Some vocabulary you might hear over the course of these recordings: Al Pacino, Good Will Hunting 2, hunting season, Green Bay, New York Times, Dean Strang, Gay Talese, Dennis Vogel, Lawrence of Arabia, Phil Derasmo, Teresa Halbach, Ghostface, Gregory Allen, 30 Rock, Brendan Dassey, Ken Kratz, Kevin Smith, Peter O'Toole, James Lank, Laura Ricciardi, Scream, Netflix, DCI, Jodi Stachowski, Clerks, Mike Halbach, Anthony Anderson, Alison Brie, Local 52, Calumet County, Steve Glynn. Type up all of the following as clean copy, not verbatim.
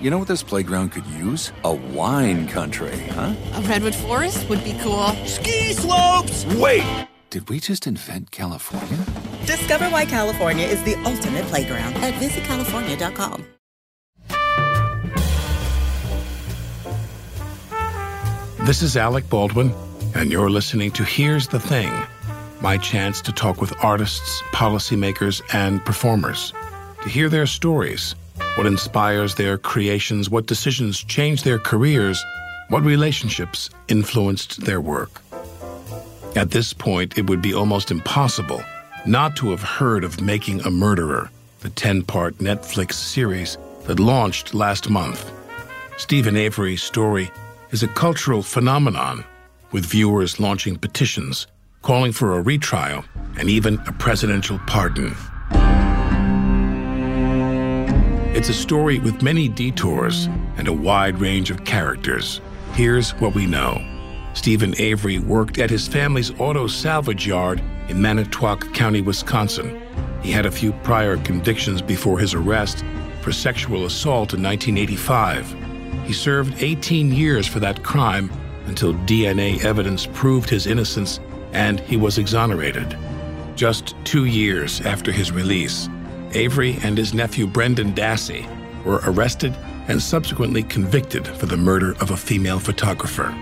you know what this playground could use? A wine country, huh? A redwood forest would be cool. Ski slopes! Wait! Did we just invent California? Discover why California is the ultimate playground at visitcalifornia.com. This is Alec Baldwin, and you're listening to Here's the Thing, my chance to talk with artists, policymakers, and performers, to hear their stories, what inspires their creations, what decisions changed their careers, what relationships influenced their work. At this point, it would be almost impossible not to have heard of Making a Murderer, the 10-part Netflix series that launched last month. Stephen Avery's story is a cultural phenomenon, with viewers launching petitions, calling for a retrial, and even a presidential pardon. It's a story with many detours and a wide range of characters. Here's what we know. Stephen Avery worked at his family's auto salvage yard in Manitowoc County, Wisconsin. He had a few prior convictions before his arrest for sexual assault in 1985. He served 18 years for that crime until DNA evidence proved his innocence and he was exonerated. Just 2 years after his release, Avery and his nephew Brendan Dassey were arrested and subsequently convicted for the murder of a female photographer.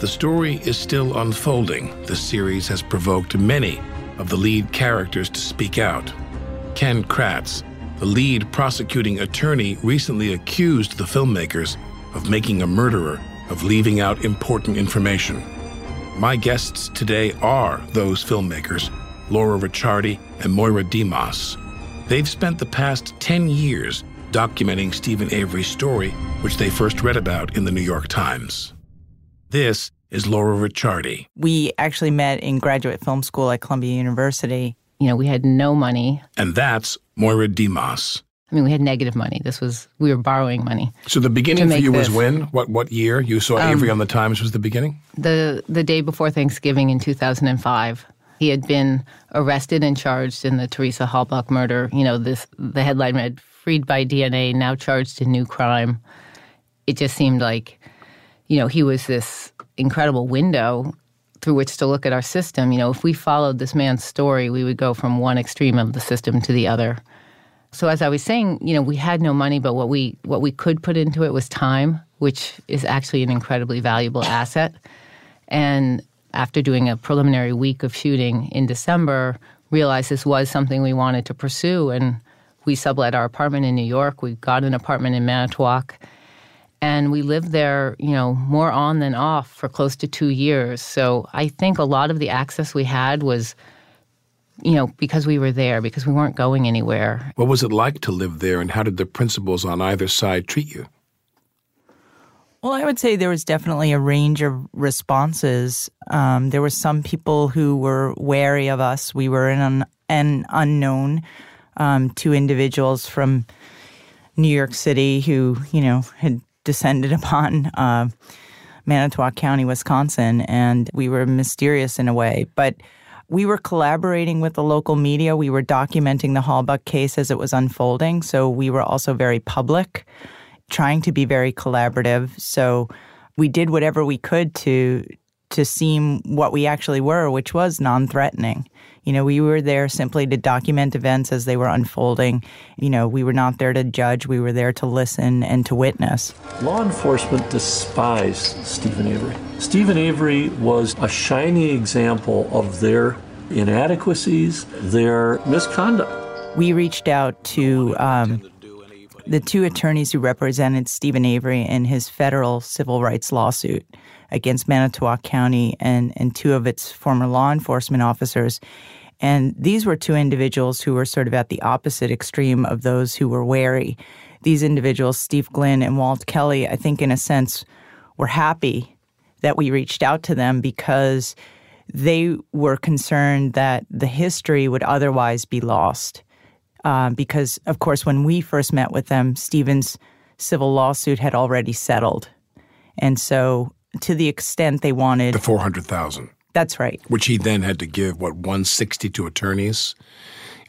The story is still unfolding. The series has provoked many of the lead characters to speak out. Ken Kratz, the lead prosecuting attorney, recently accused the filmmakers of making a murderer of leaving out important information. My guests today are those filmmakers, Laura Ricciardi and Moira Demos. They've spent the past 10 years documenting Stephen Avery's story, which they first read about in the New York Times. This is Laura Ricciardi. We actually met in graduate film school at Columbia University. You know, we had no money. And that's Moira Demos. I mean, we had negative money. We were borrowing money. So the beginning for you was when? What year? You saw Avery on the Times was the beginning? The day before Thanksgiving in 2005. He had been arrested and charged in the Teresa Halbach murder. You know, the headline read, "Freed by DNA, now charged in new crime." It just seemed like, you know, he was this incredible window through which to look at our system. You know, if we followed this man's story, we would go from one extreme of the system to the other. So as I was saying, you know, we had no money, but what we could put into it was time, which is actually an incredibly valuable asset. And after doing a preliminary week of shooting in December, realized this was something we wanted to pursue. And we sublet our apartment in New York. We got an apartment in Manitowoc. And we lived there, you know, more on than off for close to 2 years. So I think a lot of the access we had was, you know, because we were there, because we weren't going anywhere. What was it like to live there, and how did the principals on either side treat you? Well, I would say there was definitely a range of responses. There were some people who were wary of us. We were an unknown to individuals from New York City who, you know, had descended upon Manitowoc County, Wisconsin, and we were mysterious in a way. But we were collaborating with the local media. We were documenting the Halbach case as it was unfolding, so we were also very public, trying to be very collaborative. So we did whatever we could to to seem what we actually were, which was non-threatening. You know, we were there simply to document events as they were unfolding. You know, we were not there to judge. We were there to listen and to witness. Law enforcement despised Stephen Avery. Stephen Avery was a shiny example of their inadequacies, their misconduct. We reached out to the two attorneys who represented Stephen Avery in his federal civil rights lawsuit against Manitowoc County and two of its former law enforcement officers. And these were two individuals who were sort of at the opposite extreme of those who were wary. These individuals, Steve Glynn and Walt Kelly, I think in a sense were happy that we reached out to them because they were concerned that the history would otherwise be lost. Because, of course, when we first met with them, Stephen's civil lawsuit had already settled. And so to the extent they wanted... The $400,000. That's right. Which he then had to give, what, 160 to attorneys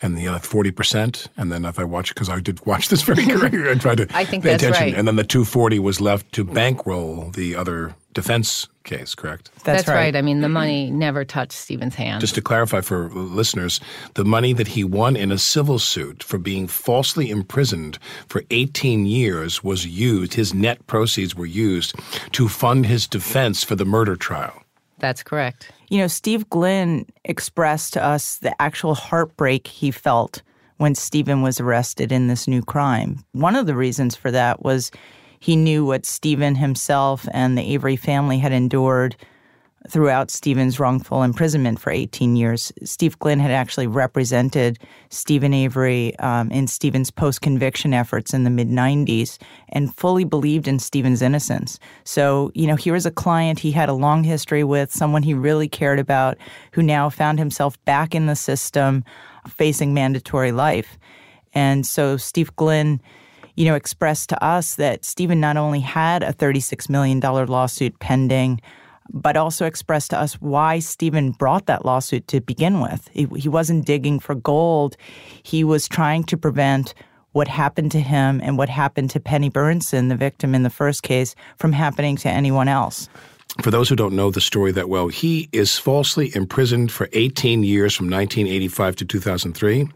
and the other 40%. And then if I watch, because I did watch this very correctly, I tried to I think pay that's attention. Right. And then the 240 was left to bankroll the other defense case, correct? That's right. I mean, the money never touched Stephen's hand. Just to clarify for listeners, the money that he won in a civil suit for being falsely imprisoned for 18 years was used, his net proceeds were used to fund his defense for the murder trial. That's correct. You know, Steve Glynn expressed to us the actual heartbreak he felt when Stephen was arrested in this new crime. One of the reasons for that was he knew what Stephen himself and the Avery family had endured throughout Stephen's wrongful imprisonment for 18 years. Steve Glynn had actually represented Stephen Avery in Stephen's post-conviction efforts in the mid-'90s and fully believed in Stephen's innocence. So, you know, here was a client he had a long history with, someone he really cared about, who now found himself back in the system facing mandatory life. And so Steve Glynn, you know, expressed to us that Stephen not only had a $36 million lawsuit pending, but also expressed to us why Stephen brought that lawsuit to begin with. He wasn't digging for gold. He was trying to prevent what happened to him and what happened to Penny Beerntsen, the victim in the first case, from happening to anyone else. For those who don't know the story that well, he is falsely imprisoned for 18 years from 1985 to 2003.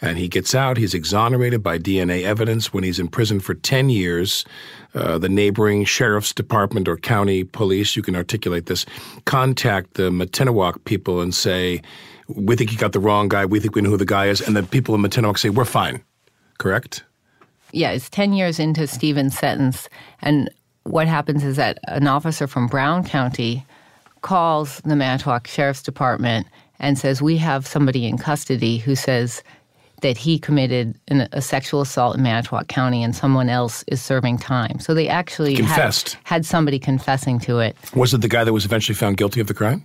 And he gets out. He's exonerated by DNA evidence when he's in prison for 10 years. The neighboring sheriff's department or county police, you can articulate this, contact the Manitowoc people and say, we think you got the wrong guy. We think we know who the guy is. And the people in Manitowoc say, we're fine. Correct? Yeah, it's 10 years into Stephen's sentence. And what happens is that an officer from Brown County calls the Manitowoc Sheriff's Department and says, we have somebody in custody who says that he committed a sexual assault in Manitowoc County and someone else is serving time. So they actually had somebody confessing to it. Was it the guy that was eventually found guilty of the crime?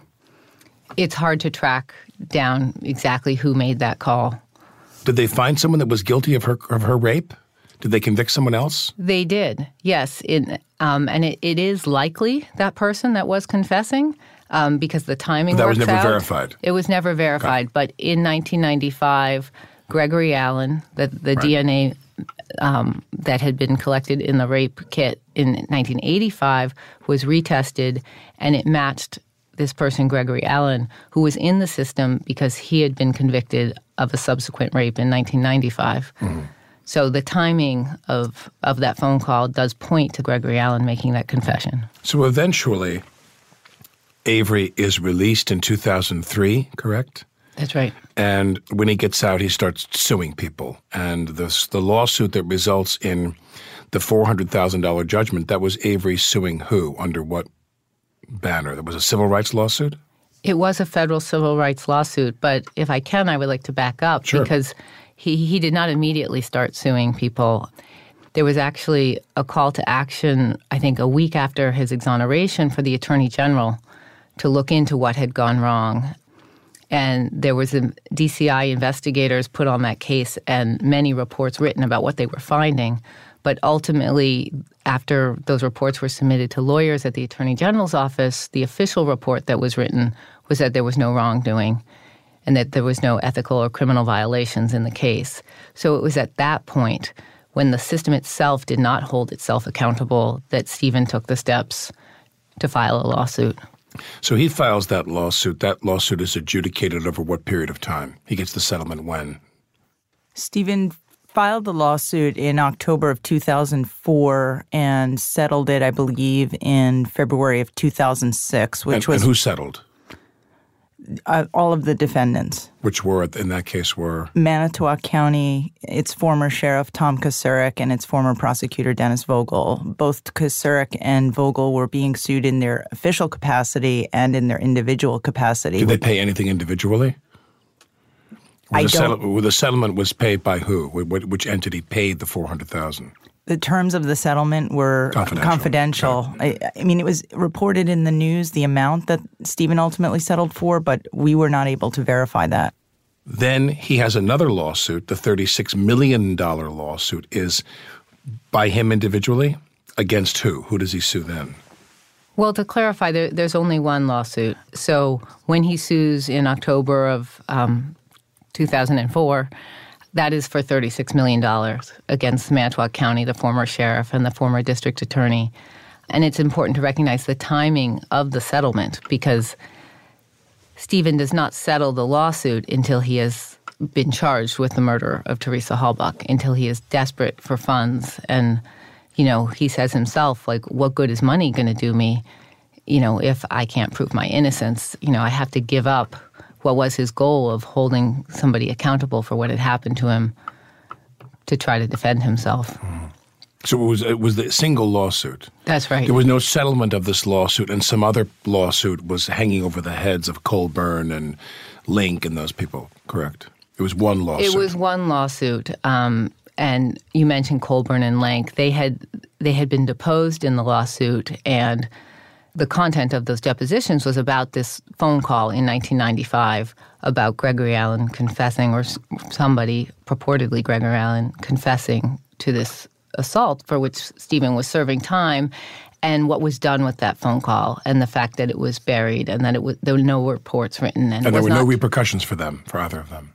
It's hard to track down exactly who made that call. Did they find someone that was guilty of her rape? Did they convict someone else? They did, yes. And it is likely that person that was confessing because the timing works out. That was never verified. It was never verified. Okay. But in 1995, Gregory Allen, the DNA that had been collected in the rape kit in 1985 was retested, and it matched this person, Gregory Allen, who was in the system because he had been convicted of a subsequent rape in 1995. Mm-hmm. So the timing of that phone call does point to Gregory Allen making that confession. So eventually, Avery is released in 2003, correct? That's right. And when he gets out, he starts suing people. And the lawsuit that results in the $400,000 judgment, that was Avery suing who? Under what banner? That was a civil rights lawsuit? It was a federal civil rights lawsuit. But if I can, I would like to back up. Sure. Because He did not immediately start suing people. There was actually a call to action, I think, a week after his exoneration for the Attorney General to look into what had gone wrong. And there was DCI investigators put on that case and many reports written about what they were finding. But ultimately, after those reports were submitted to lawyers at the Attorney General's office, the official report that was written was that there was no wrongdoing and that there was no ethical or criminal violations in the case. So it was at that point, when the system itself did not hold itself accountable, that Stephen took the steps to file a lawsuit. So he files that lawsuit. That lawsuit is adjudicated over what period of time? He gets the settlement when? Stephen filed the lawsuit in October of 2004 and settled it, I believe, in February of 2006. And who settled? All of the defendants. Which were, in that case, were? Manitowoc County, its former sheriff, Tom Kasurik, and its former prosecutor, Dennis Vogel. Both Kasurik and Vogel were being sued in their official capacity and in their individual capacity. Did they pay anything individually? The settlement was paid by who? Which entity paid the $400,000? The terms of the settlement were confidential. I mean, it was reported in the news, the amount that Stephen ultimately settled for, but we were not able to verify that. Then he has another lawsuit. The $36 million lawsuit is by him individually. Against who? Who does he sue then? Well, to clarify, there's only one lawsuit. So when he sues in October of 2004, that is for $36 million against Manitowoc County, the former sheriff, and the former district attorney. And it's important to recognize the timing of the settlement because Stephen does not settle the lawsuit until he has been charged with the murder of Teresa Halbach, until he is desperate for funds. And, you know, he says himself, like, what good is money going to do me, you know, if I can't prove my innocence? You know, I have to give up what was his goal of holding somebody accountable for what had happened to him to try to defend himself. So it was the single lawsuit. That's right. There was no settlement of this lawsuit, and some other lawsuit was hanging over the heads of Colborn and Link and those people, correct? It was one lawsuit. It was one lawsuit. And you mentioned Colborn and Link. They had been deposed in the lawsuit, and the content of those depositions was about this phone call in 1995 about Gregory Allen confessing, or somebody, purportedly Gregory Allen, confessing to this assault for which Stephen was serving time, and what was done with that phone call, and the fact that it was buried, and that there were no reports written. And there were no repercussions for them, for either of them.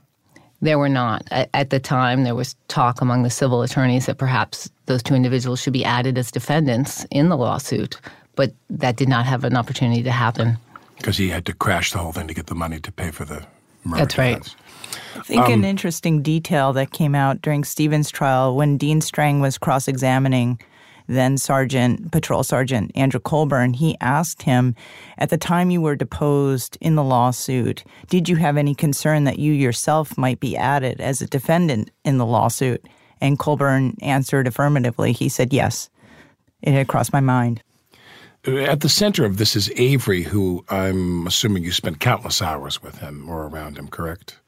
There were not. At the time, there was talk among the civil attorneys that perhaps those two individuals should be added as defendants in the lawsuit, but that did not have an opportunity to happen. Because he had to crash the whole thing to get the money to pay for the murder. That's right. Defense. I think an interesting detail that came out during Stephen's trial, when Dean Strang was cross-examining then Patrol Sergeant Andrew Colborn, he asked him, at the time you were deposed in the lawsuit, did you have any concern that you yourself might be added as a defendant in the lawsuit? And Colborn answered affirmatively. He said, yes, it had crossed my mind. At the center of this is Avery, who I'm assuming you spent countless hours with him or around him, correct?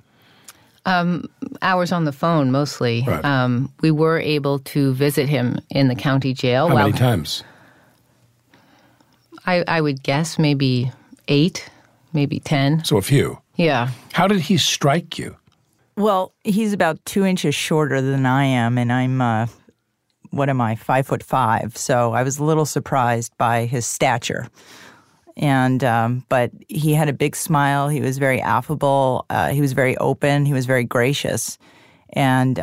Hours on the phone, mostly. Right. We were able to visit him in the county jail. How many times? I would guess maybe 8, maybe 10. So a few. Yeah. How did he strike you? Well, he's about 2 inches shorter than I am, and I'm... what am I, 5'5", so I was a little surprised by his stature. And but he had a big smile. He was very affable. He was very open. He was very gracious. And,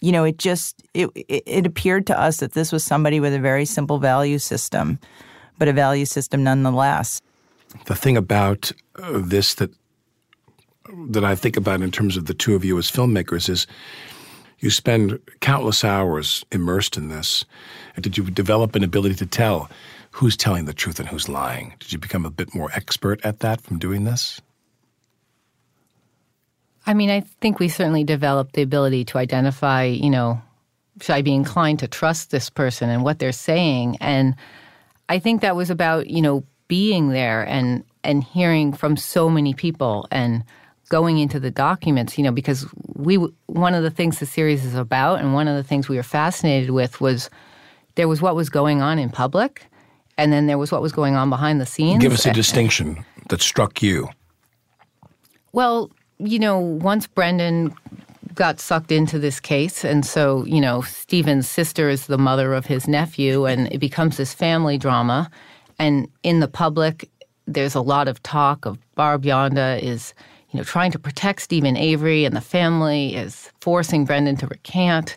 you know, it appeared to us that this was somebody with a very simple value system, but a value system nonetheless. The thing about this that I think about in terms of the two of you as filmmakers is, you spend countless hours immersed in this. And did you develop an ability to tell who's telling the truth and who's lying? Did you become a bit more expert at that from doing this? I mean, I think we certainly developed the ability to identify, you know, should I be inclined to trust this person and what they're saying? And I think that was about, you know, being there and hearing from so many people and going into the documents, you know, because one of the things the series is about, and one of the things we were fascinated with, was there was what was going on in public, and then there was what was going on behind the scenes. Give us a distinction that struck you. Well, you know, once Brendan got sucked into this case, and so, you know, Stephen's sister is the mother of his nephew, and it becomes this family drama. And in the public, there's a lot of talk of Barb Yonda is... you know, trying to protect Stephen Avery, and the family is forcing Brendan to recant.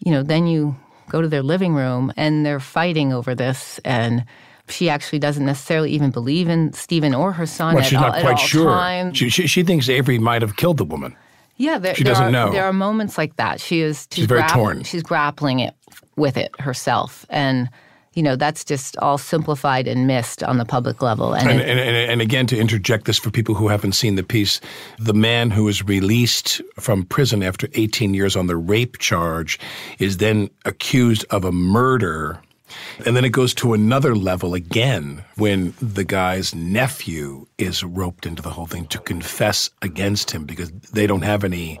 You know, then you go to their living room, and they're fighting over this, and She actually doesn't necessarily even believe in Stephen or her son at all times. Well, she's not quite sure. She thinks Avery might have killed the woman. Yeah, she doesn't know. There are moments like that. She's very torn. She's grappling with it herself, and that's just all simplified and missed on the public level. And again, to interject this for people who haven't seen the piece, the man who is released from prison after 18 years on the rape charge is then accused of a murder. And then it goes to another level again when the guy's nephew is roped into the whole thing to confess against him because they don't have any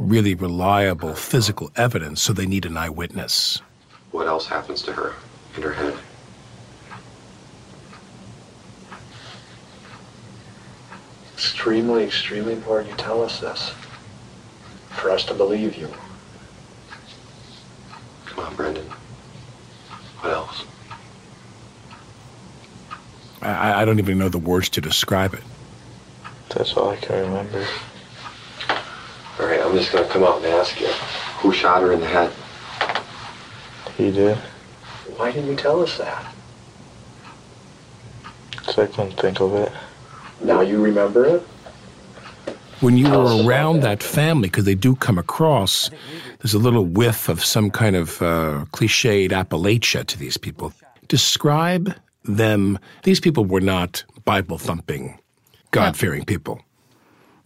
really reliable physical evidence, so they need an eyewitness. What else happens to her in her head? Extremely, extremely important you tell us this for us to believe you. Come on, Brendan. What else? I don't even know the words to describe it. That's all I can remember. All right, I'm just going to come up and ask you, who shot her in the head? He did. Why didn't you tell us that? Because I couldn't think of it. Now you remember it? When you were around that family, because they do come across, there's a little whiff of some kind of cliched Appalachia to these people. Describe them. These people were not Bible-thumping, God-fearing people.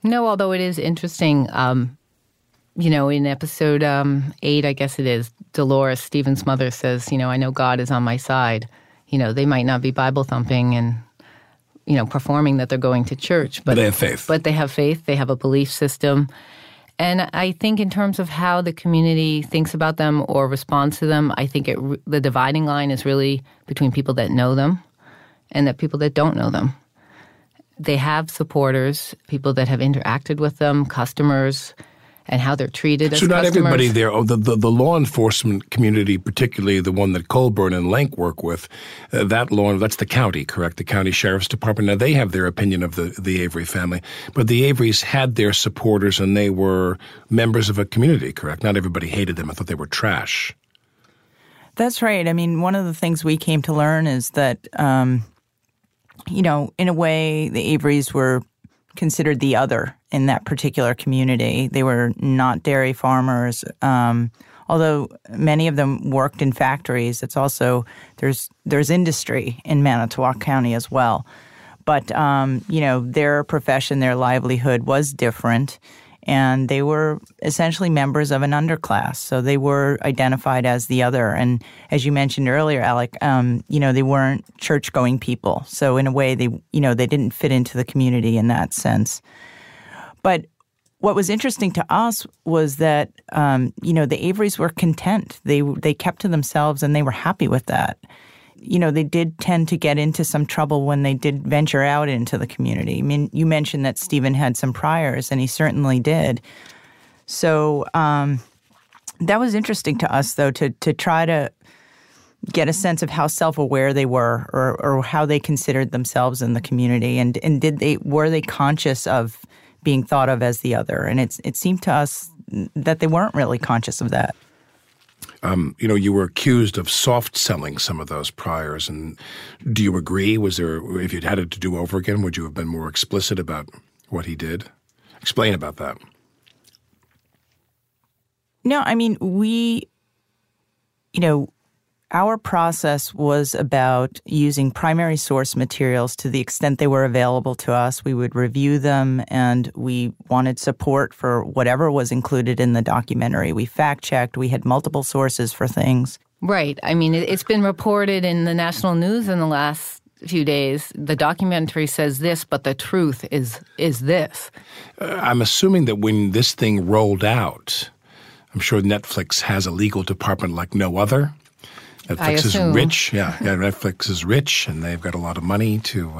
No, although it is interesting, in episode 8, I guess it is, Dolores, Stephen's mother, says, I know God is on my side. They might not be Bible-thumping and performing that they're going to church. But they have faith. But they have faith. They have a belief system. And I think in terms of how the community thinks about them or responds to them, I think the dividing line is really between people that know them and that people that don't know them. They have supporters, people that have interacted with them, customers, and how they're treated as customers. So not everybody there. Oh, the law enforcement community, particularly the one that Colborn and Lank work with, that's the county, correct? The county sheriff's department. Now, they have their opinion of the Avery family. But the Averys had their supporters, and they were members of a community, correct? Not everybody hated them. I thought they were trash. That's right. I mean, one of the things we came to learn is that, in a way, the Averys were considered the other in that particular community. They were not dairy farmers, although many of them worked in factories. It's also, there's industry in Manitowoc County as well. But, their profession, their livelihood was different, and they were essentially members of an underclass. So they were identified as the other. And as you mentioned earlier, Alec, they weren't church-going people. So in a way, they didn't fit into the community in that sense. But what was interesting to us was that, the Averys were content. They kept to themselves, and they were happy with that. They did tend to get into some trouble when they did venture out into the community. I mean, you mentioned that Stephen had some priors, and he certainly did. So that was interesting to us, though, to try to get a sense of how self-aware they were or how they considered themselves in the community. And were they conscious of being thought of as the other? And it seemed to us that they weren't really conscious of that. You were accused of soft-selling some of those priors, and do you agree? Was there, if you'd had it to do over again, would you have been more explicit about what he did? Explain about that. No, I mean, our process was about using primary source materials to the extent they were available to us. We would review them, and we wanted support for whatever was included in the documentary. We fact-checked. We had multiple sources for things. Right. I mean, it's been reported in the national news in the last few days. The documentary says this, but the truth is this. I'm assuming that when this thing rolled out, I'm sure Netflix has a legal department like no other. Netflix is rich. Yeah, Netflix is rich, and they've got a lot of money to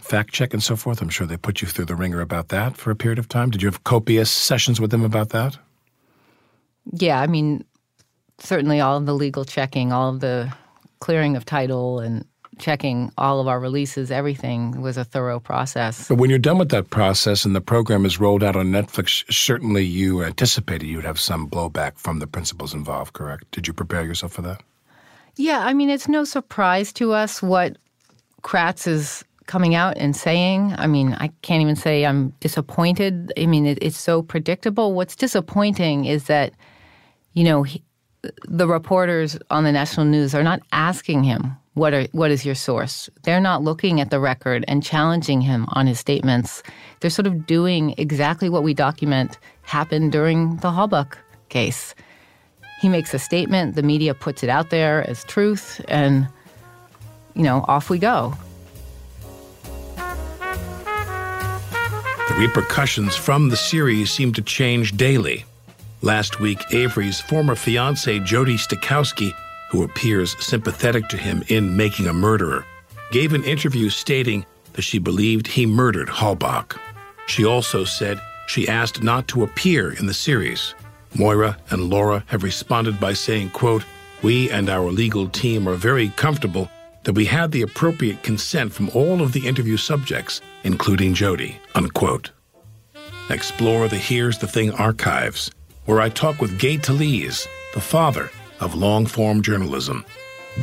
fact-check and so forth. I'm sure they put you through the ringer about that for a period of time. Did you have copious sessions with them about that? Yeah, I mean, certainly all of the legal checking, all of the clearing of title and checking all of our releases, everything was a thorough process. But when you're done with that process and the program is rolled out on Netflix, certainly you anticipated you'd have some blowback from the principals involved, correct? Did you prepare yourself for that? Yeah, I mean, it's no surprise to us what Kratz is coming out and saying. I mean, I can't even say I'm disappointed. I mean, it's so predictable. What's disappointing is that, you know, the reporters on the national news are not asking him, what is your source? They're not looking at the record and challenging him on his statements. They're sort of doing exactly what we document happened during the Halbach case. He makes a statement, the media puts it out there as truth, and, you know, off we go. The repercussions from the series seem to change daily. Last week, Avery's former fiancée, Jodi Stachowski, who appears sympathetic to him in Making a Murderer, gave an interview stating that she believed he murdered Halbach. She also said she asked not to appear in the series. Moira and Laura have responded by saying, quote, "We and our legal team are very comfortable that we had the appropriate consent from all of the interview subjects, including Jodi," unquote. Explore the Here's the Thing archives, where I talk with Gay Talese, the father of long-form journalism.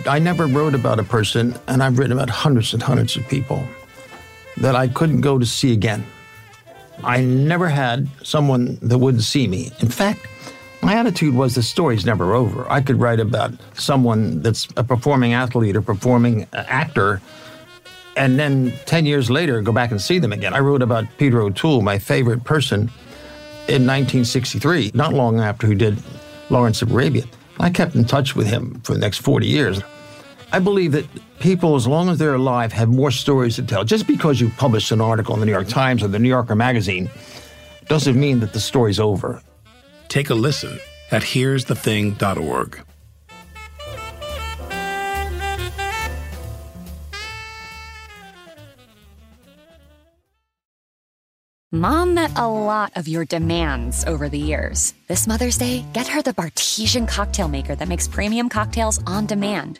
I never wrote about a person, and I've written about hundreds and hundreds of people that I couldn't go to see again. I never had someone that wouldn't see me. In fact, my attitude was the story's never over. I could write about someone that's a performing athlete or performing actor, and then 10 years later, go back and see them again. I wrote about Peter O'Toole, my favorite person, in 1963, not long after he did Lawrence of Arabia. I kept in touch with him for the next 40 years. I believe that people, as long as they're alive, have more stories to tell. Just because you publish an article in the New York Times or the New Yorker magazine doesn't mean that the story's over. Take a listen at heresthething.org. Mom met a lot of your demands over the years. This Mother's Day, get her the Bartesian cocktail maker that makes premium cocktails on demand.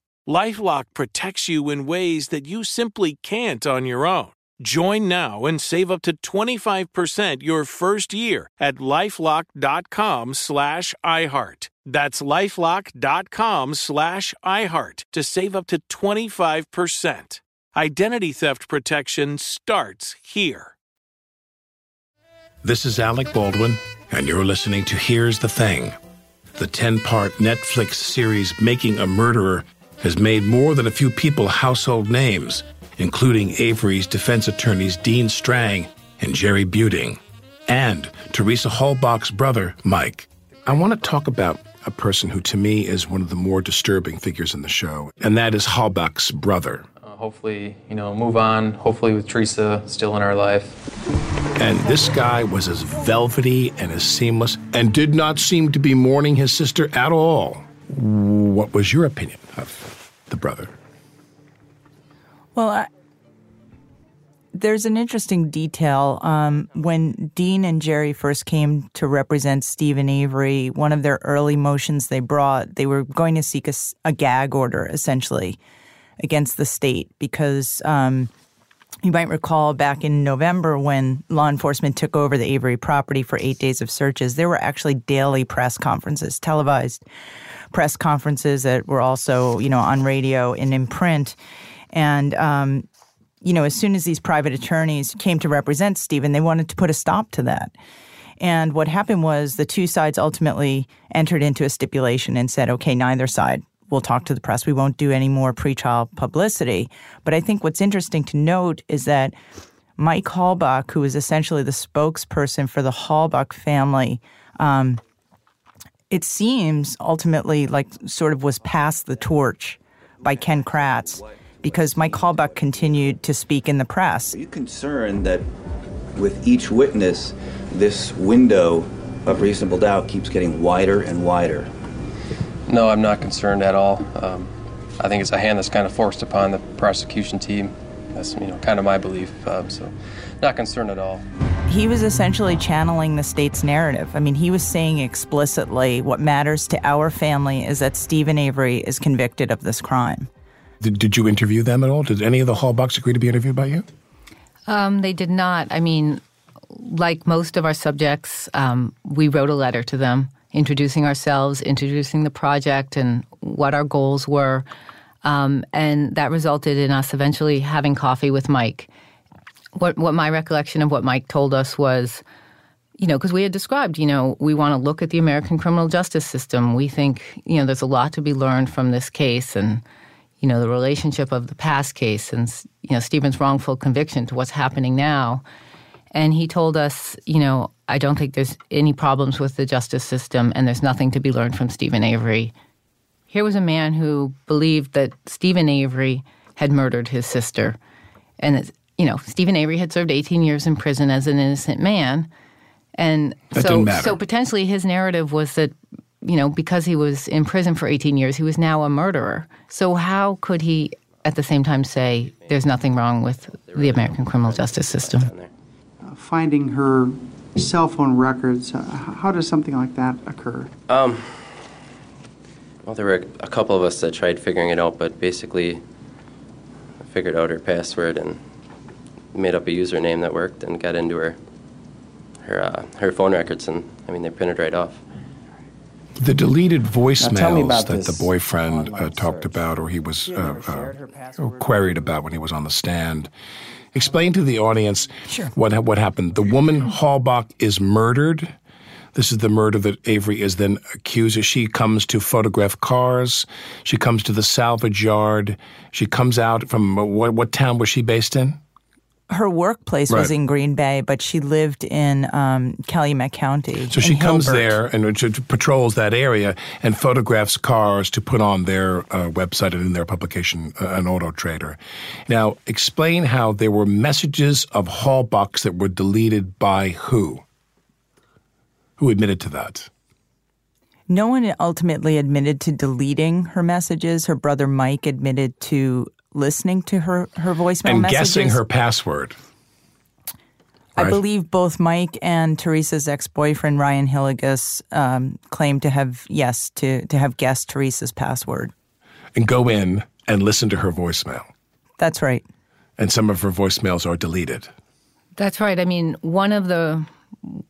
LifeLock protects you in ways that you simply can't on your own. Join now and save up to 25% your first year at LifeLock.com/iHeart. That's LifeLock.com/iHeart to save up to 25%. Identity theft protection starts here. This is Alec Baldwin, and you're listening to Here's the Thing. The 10-part Netflix series Making a Murderer has made more than a few people household names, including Avery's defense attorneys Dean Strang and Jerry Buting, and Teresa Halbach's brother, Mike. I want to talk about a person who, to me, is one of the more disturbing figures in the show, and that is Halbach's brother. Hopefully, move on, hopefully with Teresa still in our life. And this guy was as velvety and as seamless and did not seem to be mourning his sister at all. What was your opinion of the brother? Well, there's an interesting detail. When Dean and Jerry first came to represent Stephen Avery, one of their early motions they brought, they were going to seek a gag order, essentially, against the state because you might recall back in November when law enforcement took over the Avery property for 8 days of searches, there were actually daily press conferences, televised press conferences that were also, on radio and in print. And, as soon as these private attorneys came to represent Stephen, they wanted to put a stop to that. And what happened was the two sides ultimately entered into a stipulation and said, okay, neither side will talk to the press. We won't do any more pretrial publicity. But I think what's interesting to note is that Mike Halbach, who is essentially the spokesperson for the Halbach family, it seems ultimately was passed the torch by Ken Kratz, because Mike Halbach continued to speak in the press. Are you concerned that with each witness, this window of reasonable doubt keeps getting wider and wider? No, I'm not concerned at all. I think it's a hand that's kind of forced upon the prosecution team. That's, kind of my belief. So not concerned at all. He was essentially channeling the state's narrative. I mean, he was saying explicitly what matters to our family is that Stephen Avery is convicted of this crime. Did you interview them at all? Did any of the Halbachs agree to be interviewed by you? They did not. I mean, like most of our subjects, we wrote a letter to them introducing ourselves, introducing the project and what our goals were. And that resulted in us eventually having coffee with Mike. What my recollection of what Mike told us was, because we had described, we want to look at the American criminal justice system. We think, there's a lot to be learned from this case and, the relationship of the past case and, Stephen's wrongful conviction to what's happening now. And he told us, I don't think there's any problems with the justice system and there's nothing to be learned from Stephen Avery. Here was a man who believed that Stephen Avery had murdered his sister. And, Stephen Avery had served 18 years in prison as an innocent man. And so potentially his narrative was that, because he was in prison for 18 years, he was now a murderer. So how could he at the same time say there's nothing wrong with the American criminal justice system? Finding her cell phone records, how does something like that occur? Well, there were a couple of us that tried figuring it out, but basically I figured out her password and made up a username that worked and got into her phone records, and I mean, they printed right off. The deleted voicemails that the boyfriend talked about or he was queried about when he was on the stand. Explain to the audience what happened. The woman, Halbach, is murdered. This is the murder that Avery is then accused of. She comes to photograph cars. She comes to the salvage yard. She comes out from what town was she based in? Her workplace was in Green Bay, but she lived in Calumet County. So she comes there and patrols that area and photographs cars to put on their website and in their publication, an auto trader. Now, explain how there were messages of Halbach's that were deleted by who? Who admitted to that? No one ultimately admitted to deleting her messages. Her brother Mike admitted to listening to her voicemail and messages. And guessing her password. I believe both Mike and Teresa's ex-boyfriend, Ryan Hillegas, claimed to have guessed Teresa's password. And go in and listen to her voicemail. That's right. And some of her voicemails are deleted. That's right. I mean, one of the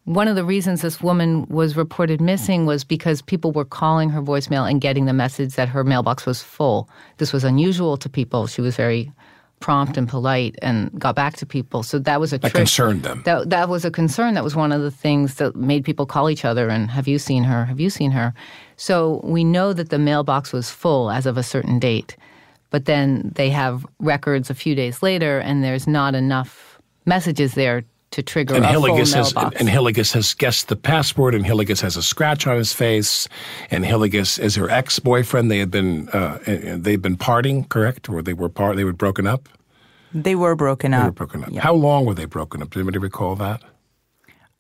reasons this woman was reported missing was because people were calling her voicemail and getting the message that her mailbox was full. This was unusual to people. She was very prompt and polite and got back to people. So that was a trick. That concerned them. That was a concern. That was one of the things that made people call each other and, have you seen her? Have you seen her? So we know that the mailbox was full as of a certain date. But then they have records a few days later, and there's not enough messages there to trigger a full mailbox. And Hillegas has guessed the password, and Hillegas has a scratch on his face, and Hillegas is her ex-boyfriend. They had been they'd been parting, correct? Or they were broken up? They were broken up. Yep. How long were they broken up? Does anybody recall that?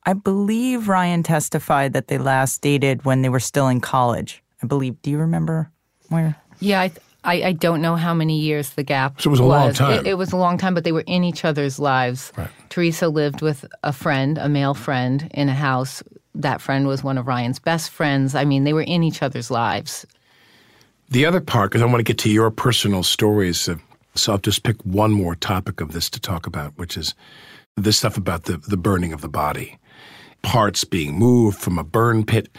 I believe Ryan testified that they last dated when they were still in college. I believe. Do you remember, Moira? Yeah, I don't know how many years the gap. So it was a long time. It was a long time, but they were in each other's lives. Right. Teresa lived with a friend, a male friend, in a house. That friend was one of Ryan's best friends. I mean, they were in each other's lives. The other part, because I want to get to your personal stories, so I'll just pick one more topic of this to talk about, which is this stuff about the burning of the body, parts being moved from a burn pit.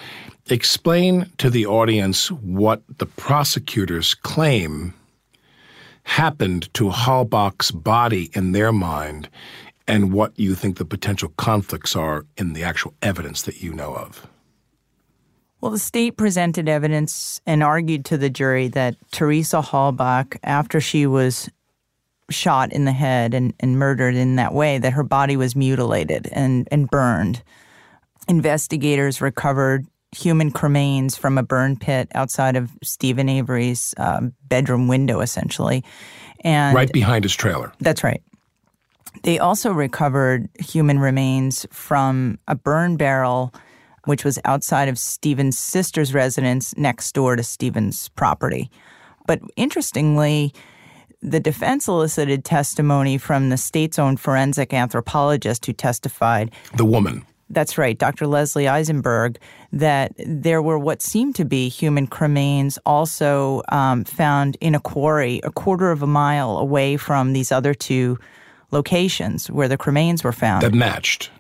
Explain to the audience what the prosecutors claim happened to Halbach's body in their mind and what you think the potential conflicts are in the actual evidence that you know of. Well, the state presented evidence and argued to the jury that Teresa Halbach, after she was shot in the head and murdered in that way, that her body was mutilated and burned. Investigators recovered human cremains from a burn pit outside of Stephen Avery's bedroom window, essentially. And right behind his trailer. That's right. They also recovered human remains from a burn barrel, which was outside of Stephen's sister's residence next door to Stephen's property. But interestingly, the defense elicited testimony from the state's own forensic anthropologist who testified. The woman. That's right, Dr. Leslie Eisenberg, that there were what seemed to be human cremains also found in a quarry a quarter of a mile away from these other two locations where the cremains were found. That matched.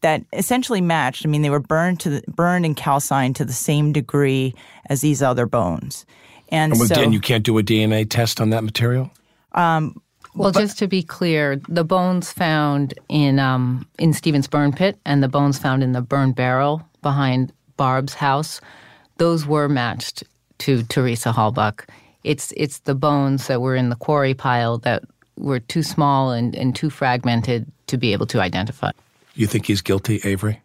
That essentially matched. I mean, they were burned and calcined to the same degree as these other bones. And you can't do a DNA test on that material? Just to be clear, the bones found in Stephen's burn pit and the bones found in the burn barrel behind Barb's house, those were matched to Teresa Halbach. It's the bones that were in the quarry pile that were too small and too fragmented to be able to identify. You think he's guilty, Avery?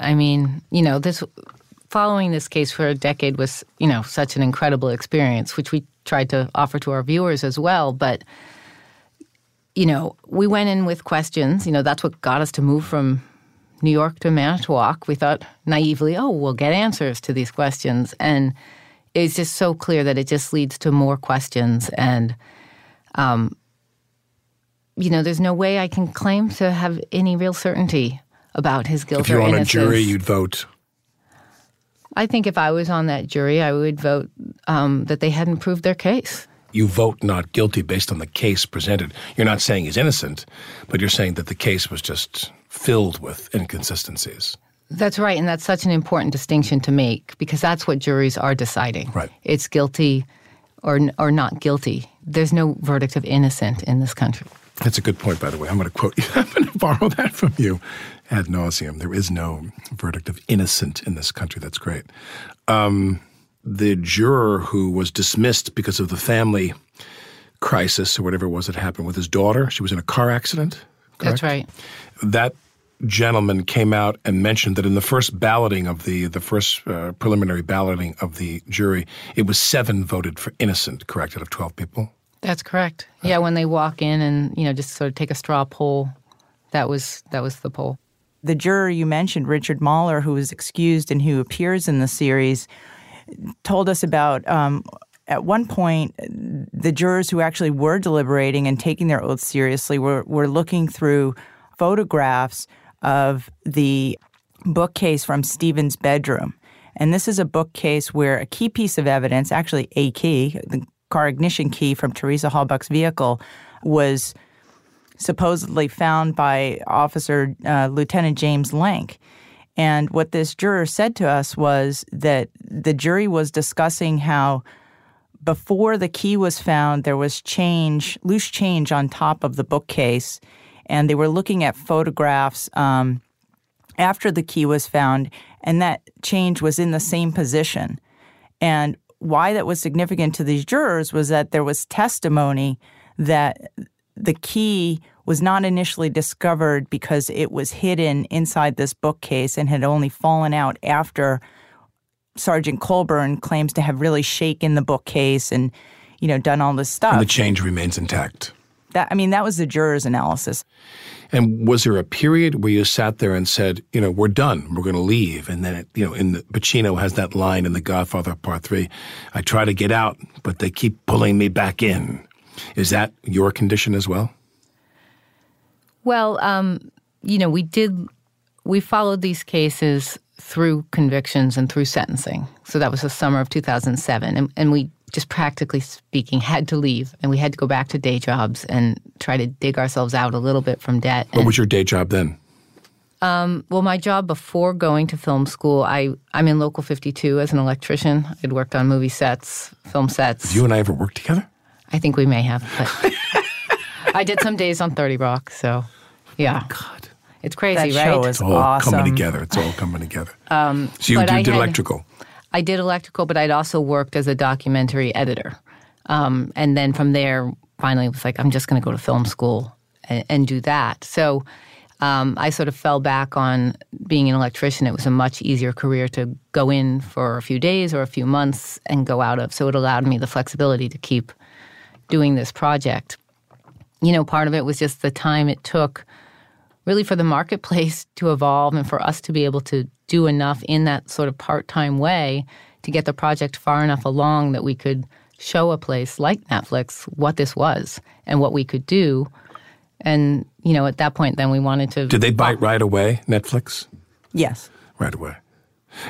I mean, you know, following this case for a decade was, you know, such an incredible experience, which we tried to offer to our viewers as well. But, you know, we went in with questions. You know, that's what got us to move from New York to Manitowoc. We thought naively, we'll get answers to these questions. And it's just so clear that it just leads to more questions. And, you know, there's no way I can claim to have any real certainty about his guilt or innocence. If you're on a jury, you'd vote. I think if I was on that jury, I would vote that they hadn't proved their case. You vote not guilty based on the case presented. You're not saying he's innocent, but you're saying that the case was just filled with inconsistencies. That's right, and that's such an important distinction to make because that's what juries are deciding. Right. It's guilty or not guilty. There's no verdict of innocent in this country. That's a good point, by the way. I'm going to quote you. I'm going to borrow that from you ad nauseum. There is no verdict of innocent in this country. That's great. The juror who was dismissed because of the family crisis or whatever it was that happened with his daughter, she was in a car accident, correct? That's right. That gentleman came out and mentioned that in the first balloting of the first preliminary balloting of the jury, it was 7 voted for innocent, correct, out of 12 people? That's correct. Yeah, when they walk in and, you know, just sort of take a straw poll, that was the poll. The juror you mentioned, Richard Mahler, who was excused and who appears in the series, told us about at one point the jurors who actually were deliberating and taking their oath seriously were looking through photographs of the bookcase from Stephen's bedroom. And this is a bookcase where a key piece of evidence, actually a key, the car ignition key from Teresa Halbach's vehicle was supposedly found by Officer Lieutenant James Lank. And what this juror said to us was that the jury was discussing how before the key was found, there was loose change on top of the bookcase, and they were looking at photographs after the key was found, and that change was in the same position. And why that was significant to these jurors was that there was testimony that the key was not initially discovered because it was hidden inside this bookcase and had only fallen out after Sergeant Colborn claims to have really shaken the bookcase and, you know, done all this stuff. And the change remains intact. That was the juror's analysis. And was there a period where you sat there and said, you know, we're done, we're going to leave? And then, Pacino has that line in The Godfather Part 3, I try to get out, but they keep pulling me back in. Is that your condition as well? Well, we followed these cases through convictions and through sentencing. So that was the summer of 2007. And we just practically speaking had to leave, and we had to go back to day jobs and try to dig ourselves out a little bit from debt. What was your day job then? Well, my job before going to film school, I'm in Local 52 as an electrician. I'd worked on movie sets, film sets. Did you and I ever work together? I think we may have, but I did some days on 30 Rock, so yeah. Oh, God. It's crazy, that show right? It's all awesome. It's all coming together. So you did electrical. I did electrical, but I'd also worked as a documentary editor. And then from there, finally, it was like, I'm just going to go to film school and do that. So I sort of fell back on being an electrician. It was a much easier career to go in for a few days or a few months and go out of. So it allowed me the flexibility to keep doing this project. You know, part of it was just the time it took really for the marketplace to evolve and for us to be able to do enough in that sort of part-time way to get the project far enough along that we could show a place like Netflix what this was and what we could do. And, you know, at that point, then we wanted to... Did they bite right away, Netflix? Yes. Right away.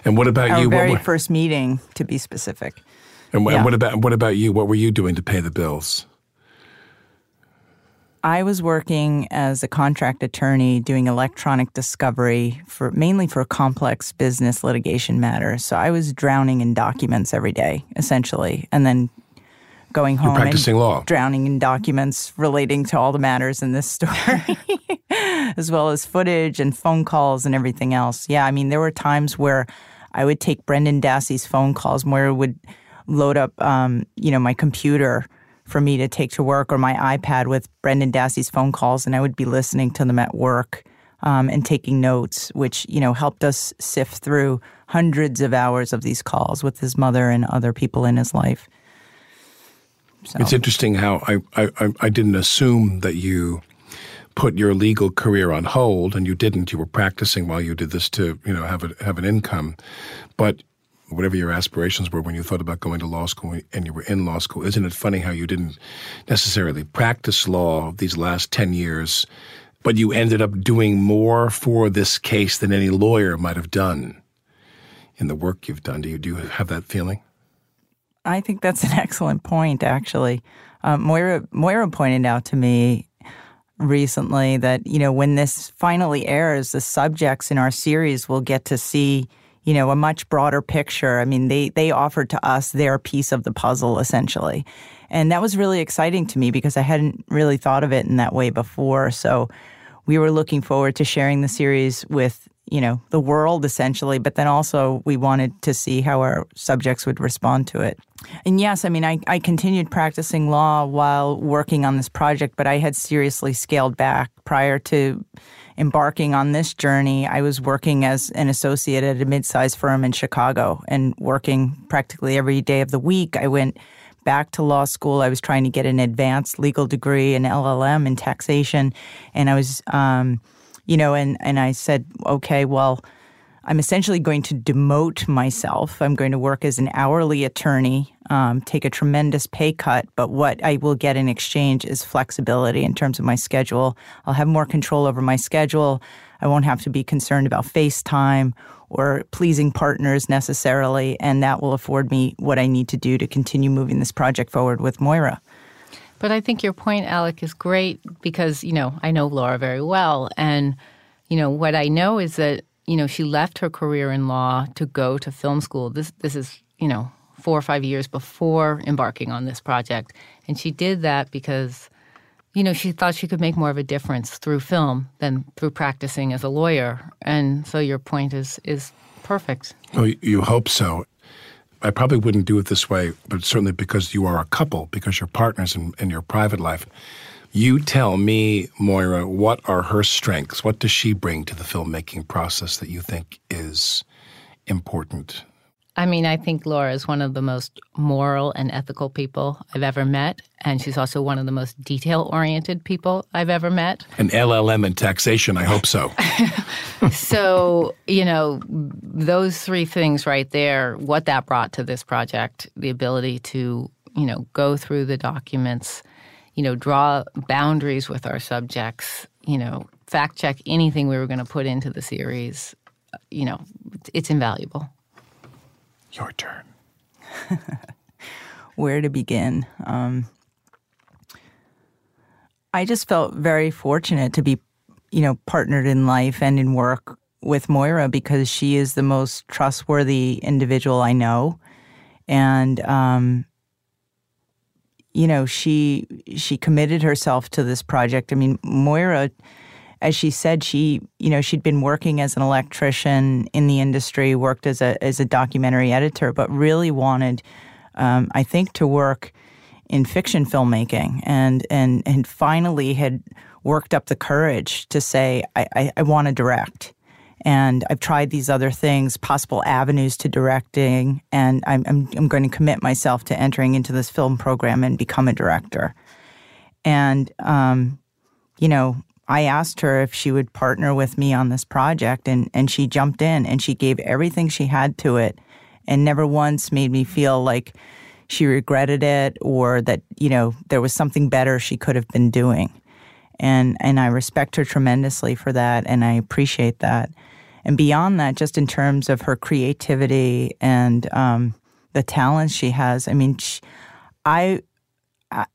And what about you? Our very first meeting, to be specific. And what about you? What were you doing to pay the bills? I was working as a contract attorney doing electronic discovery mainly for complex business litigation matters. So I was drowning in documents every day, essentially, and then going home practicing and law. Drowning in documents relating to all the matters in this story, as well as footage and phone calls and everything else. Yeah, I mean, there were times where I would take Brendan Dassey's phone calls, Moira would load up, my computer for me to take to work, or my iPad with Brendan Dassey's phone calls, and I would be listening to them at work and taking notes, which, you know, helped us sift through hundreds of hours of these calls with his mother and other people in his life. So. It's interesting how I didn't assume that you put your legal career on hold, and you didn't. You were practicing while you did this to, you know, have an income, but whatever your aspirations were when you thought about going to law school and you were in law school, isn't it funny how you didn't necessarily practice law these last 10 years, but you ended up doing more for this case than any lawyer might have done in the work you've done? Do you have that feeling? I think that's an excellent point, actually. Moira pointed out to me recently that, you know, when this finally airs, the subjects in our series will get to see, you know, a much broader picture. I mean, they offered to us their piece of the puzzle, essentially. And that was really exciting to me because I hadn't really thought of it in that way before. So we were looking forward to sharing the series with, you know, the world, essentially. But then also we wanted to see how our subjects would respond to it. And yes, I mean, I continued practicing law while working on this project, but I had seriously scaled back prior to embarking on this journey. I was working as an associate at a mid-sized firm in Chicago and working practically every day of the week. I went back to law school. I was trying to get an advanced legal degree, an LLM in taxation. And I was, and I said, okay, well, I'm essentially going to demote myself. I'm going to work as an hourly attorney, take a tremendous pay cut, but what I will get in exchange is flexibility in terms of my schedule. I'll have more control over my schedule. I won't have to be concerned about FaceTime or pleasing partners necessarily, and that will afford me what I need to do to continue moving this project forward with Moira. But I think your point, Alec, is great because, you know, I know Laura very well, and, you know, what I know is that, you know, she left her career in law to go to film school. This is, you know, 4 or 5 years before embarking on this project. And she did that because, you know, she thought she could make more of a difference through film than through practicing as a lawyer. And so your point is perfect. Well, you hope so. I probably wouldn't do it this way, but certainly because you are a couple, because you're partners in your private life. You tell me, Moira, what are her strengths? What does she bring to the filmmaking process that you think is important? I mean, I think Laura is one of the most moral and ethical people I've ever met, and she's also one of the most detail-oriented people I've ever met. An LLM in taxation, I hope so. So, you know, those three things right there, what that brought to this project, the ability to, you know, go through the documents, you know, draw boundaries with our subjects, you know, fact-check anything we were going to put into the series, you know, it's invaluable. Your turn. Where to begin? I just felt very fortunate to be, you know, partnered in life and in work with Moira because she is the most trustworthy individual I know. And, you know, she committed herself to this project. I mean, Moira, as she said, she'd been working as an electrician in the industry, worked as a documentary editor, but really wanted, I think, to work in fiction filmmaking, and finally had worked up the courage to say, I want to direct, and I've tried these other things, possible avenues to directing, and I'm going to commit myself to entering into this film program and become a director, and you know. I asked her if she would partner with me on this project, and she jumped in, and she gave everything she had to it and never once made me feel like she regretted it or that, you know, there was something better she could have been doing. And I respect her tremendously for that, and I appreciate that. And beyond that, just in terms of her creativity and the talents she has, I mean, I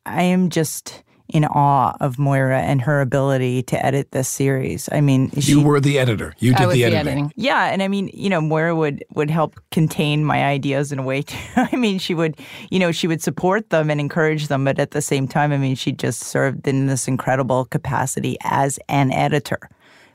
am just in awe of Moira and her ability to edit this series. I mean, you were the editor. You did the editing. Yeah, and I mean, you know, Moira would help contain my ideas in a way too. I mean, she would, you know, she would support them and encourage them, but at the same time, I mean, she just served in this incredible capacity as an editor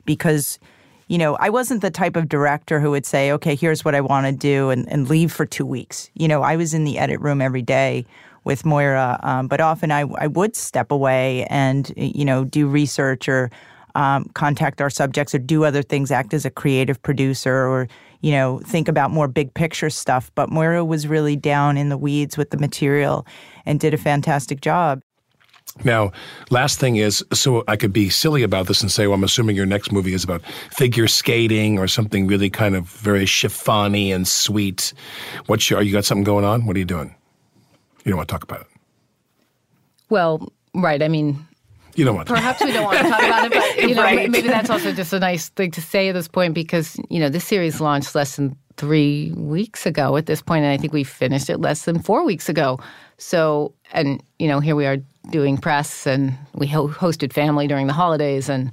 because, you know, I wasn't the type of director who would say, okay, here's what I want to do and leave for 2 weeks. You know, I was in the edit room every day with Moira, but often I would step away and, you know, do research or contact our subjects or do other things, act as a creative producer or, you know, think about more big picture stuff. But Moira was really down in the weeds with the material and did a fantastic job. Now, last thing is, so I could be silly about this and say, well, I'm assuming your next movie is about figure skating or something really kind of very chiffony and sweet. You got something going on? What are you doing? You don't want to talk about it. Well, right. I mean, you don't want to. Perhaps we don't want to talk about it, but you know, right. Maybe that's also just a nice thing to say at this point because, you know, this series launched less than 3 weeks ago at this point, and I think we finished it less than 4 weeks ago. So, and, you know, here we are doing press, and we hosted family during the holidays. And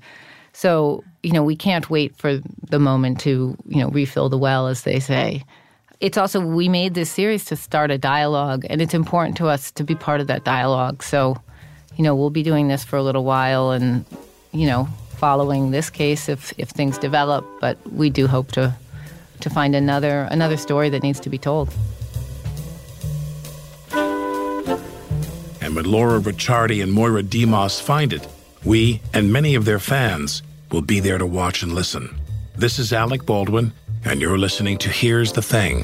so, you know, we can't wait for the moment to, you know, refill the well, as they say. It's also, we made this series to start a dialogue, and it's important to us to be part of that dialogue. So, you know, we'll be doing this for a little while and, you know, following this case if things develop. But we do hope to find another story that needs to be told. And when Laura Ricciardi and Moira Demos find it, we and many of their fans will be there to watch and listen. This is Alec Baldwin, and you're listening to Here's the Thing.